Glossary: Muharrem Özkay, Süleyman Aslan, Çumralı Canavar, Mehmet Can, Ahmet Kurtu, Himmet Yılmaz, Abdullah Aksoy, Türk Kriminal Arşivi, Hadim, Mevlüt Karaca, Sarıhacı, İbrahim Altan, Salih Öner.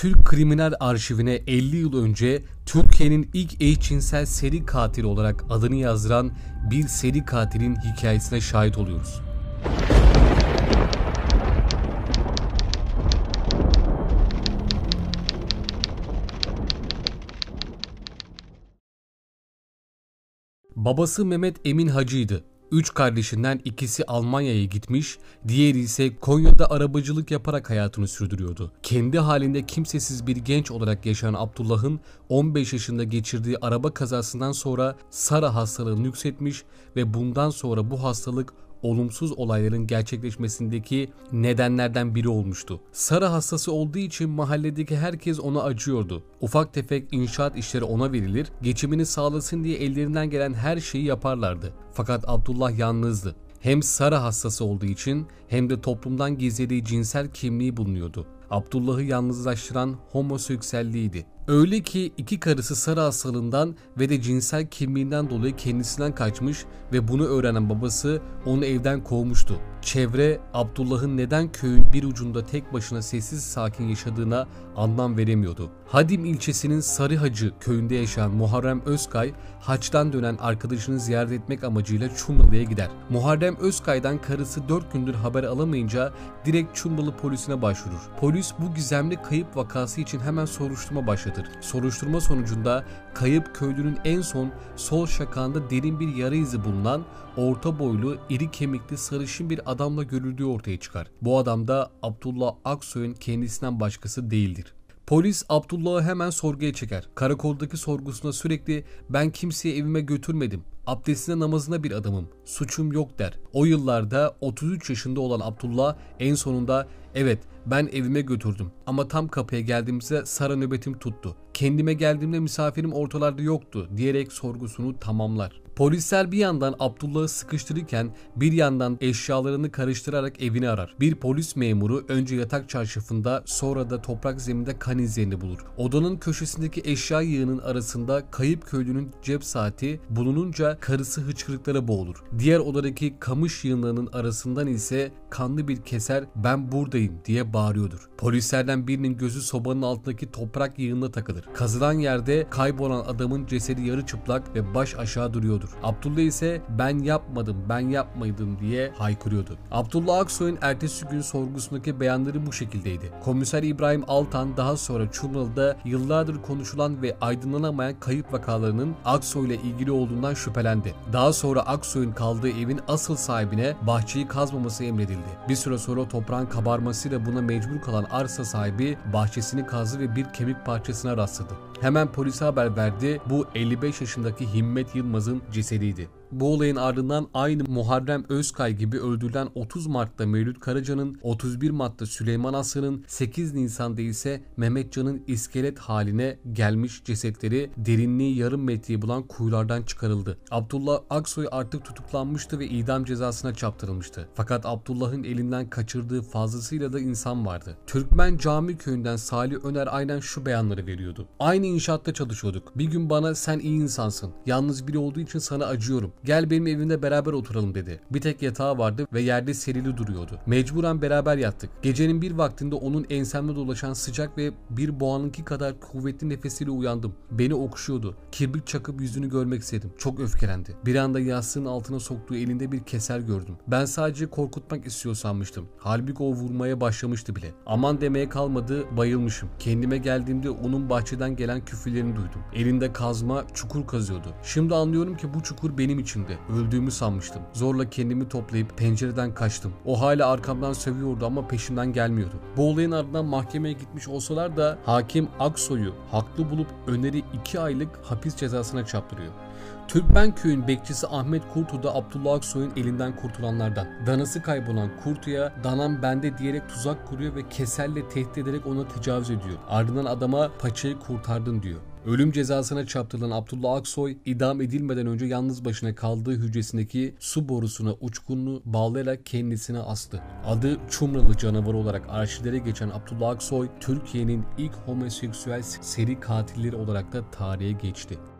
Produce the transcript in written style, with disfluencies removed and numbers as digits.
Türk Kriminal Arşivine 50 yıl önce Türkiye'nin ilk eşcinsel seri katili olarak adını yazdıran bir seri katilin hikayesine şahit oluyoruz. Babası Mehmet Emin Hacı'ydı. 3 kardeşinden ikisi Almanya'ya gitmiş, diğeri ise Konya'da arabacılık yaparak hayatını sürdürüyordu. Kendi halinde kimsesiz bir genç olarak yaşayan Abdullah'ın 15 yaşında geçirdiği araba kazasından sonra Sara hastalığını nüksetmiş ve bundan sonra bu hastalık olumsuz olayların gerçekleşmesindeki nedenlerden biri olmuştu. Sara hastası olduğu için mahalledeki herkes ona acıyordu. Ufak tefek inşaat işleri ona verilir, geçimini sağlasın diye ellerinden gelen her şeyi yaparlardı. Fakat Abdullah yalnızdı. Hem Sara hastası olduğu için hem de toplumdan gizlediği cinsel kimliği bulunuyordu. Abdullah'ı yalnızlaştıran homoseksüelliğiydi. Öyle ki iki karısı Sara hastalığından ve de cinsel kimliğinden dolayı kendisinden kaçmış ve bunu öğrenen babası onu evden kovmuştu. Çevre Abdullah'ın neden köyün bir ucunda tek başına sessiz sakin yaşadığına anlam veremiyordu. Hadim ilçesinin Sarıhacı köyünde yaşayan Muharrem Özkay, haçtan dönen arkadaşını ziyaret etmek amacıyla Çumralı'ya gider. Muharrem Özkay'dan karısı 4 gündür haber alamayınca direkt Çumralı polisine başvurur. Polis bu gizemli kayıp vakası için hemen soruşturma başlatır. Soruşturma sonucunda kayıp köylünün en son sol şakağında derin bir yara izi bulunan orta boylu, iri kemikli, sarışın bir adamla görüldüğü ortaya çıkar. Bu adam da Abdullah Aksoy'un kendisinden başkası değildir. Polis Abdullah'ı hemen sorguya çeker. Karakoldaki sorgusunda sürekli "Ben kimseyi evime götürmedim. Abdestine namazına bir adamım. Suçum yok" der. O yıllarda 33 yaşında olan Abdullah en sonunda "Evet, ben evime götürdüm ama tam kapıya geldiğimizde Sara nöbetim tuttu. Kendime geldiğimde misafirim ortalarda yoktu" diyerek sorgusunu tamamlar. Polisler bir yandan Abdullah'ı sıkıştırırken bir yandan eşyalarını karıştırarak evini arar. Bir polis memuru önce yatak çarşafında sonra da toprak zeminde kan izlerini bulur. Odanın köşesindeki eşya yığının arasında kayıp köylünün cep saati bulununca karısı hıçkırıklara boğulur. Diğer odadaki kamış yığınlarının arasından ise kanlı bir keser "Ben buradayım" diye bağırıyordur. Polislerden birinin gözü sobanın altındaki toprak yığınına takılır. Kazılan yerde kaybolan adamın cesedi yarı çıplak ve baş aşağı duruyordur. Abdullah ise "Ben yapmadım, ben yapmadım" diye haykırıyordu. Abdullah Aksoy'un ertesi gün sorgusundaki beyanları bu şekildeydi. Komiser İbrahim Altan daha sonra Çumralı'da yıllardır konuşulan ve aydınlanamayan kayıp vakalarının Aksoy ile ilgili olduğundan şüphelendi. Daha sonra Aksoy'un kaldığı evin asıl sahibine bahçeyi kazmaması emredildi. Bir süre sonra toprağın kabarmasıyla buna mecbur kalan arsa sahibi bahçesini kazdı ve bir kemik parçasına rastladı. Hemen polise haber verdi. Bu 55 yaşındaki Himmet Yılmaz'ın cesediydi. Bu olayın ardından aynı Muharrem Özkay gibi öldürülen 30 Mart'ta Mevlüt Karaca'nın, 31 Mart'ta Süleyman Aslan'ın, 8 Nisan'da ise Mehmet Can'ın iskelet haline gelmiş cesetleri derinliği yarım metreyi bulan kuyulardan çıkarıldı. Abdullah Aksoy artık tutuklanmıştı ve idam cezasına çarptırılmıştı. Fakat Abdullah'ın elinden kaçırdığı fazlasıyla da insan vardı. Türkmen Cami Köyü'nden Salih Öner aynen şu beyanları veriyordu. "Aynı inşaatta çalışıyorduk. Bir gün bana 'Sen iyi insansın. Yalnız biri olduğu için sana acıyorum. Gel benim evimde beraber oturalım" dedi. Bir tek yatağı vardı ve yerde serili duruyordu. Mecburen beraber yattık. Gecenin bir vaktinde onun ensemde dolaşan sıcak ve bir boğanınki kadar kuvvetli nefesiyle uyandım. Beni okşuyordu. Kibrit çakıp yüzünü görmek istedim. Çok öfkelendi. Bir anda yastığın altına soktuğu elinde bir keser gördüm. Ben sadece korkutmak istiyor sanmıştım. Halbuki o vurmaya başlamıştı bile. Aman demeye kalmadı, bayılmışım. Kendime geldiğimde onun bahçeden gelen küfürlerini duydum. Elinde kazma çukur kazıyordu. Şimdi anlıyorum ki bu çukur benim için. Öldüğümü sanmıştım. Zorla kendimi toplayıp pencereden kaçtım. O hala arkamdan sövüyordu ama peşimden gelmiyordu." Bu olayın ardından mahkemeye gitmiş olsalar da hakim Aksoy'u haklı bulup Öner'i 2 aylık hapis cezasına çarptırıyor. Türkmen köyün bekçisi Ahmet Kurtu da Abdullah Aksoy'un elinden kurtulanlardan. Danası kaybolan Kurtu'ya "Danam bende" diyerek tuzak kuruyor ve keserle tehdit ederek ona tecavüz ediyor. Ardından adama "Paçayı kurtardın" diyor. Ölüm cezasına çarptırılan Abdullah Aksoy idam edilmeden önce yalnız başına kaldığı hücresindeki su borusuna uçkununu bağlayarak kendisine astı. Adı Çumralı Canavar olarak arşivlere geçen Abdullah Aksoy, Türkiye'nin ilk homoseksüel seri katilleri olarak da tarihe geçti.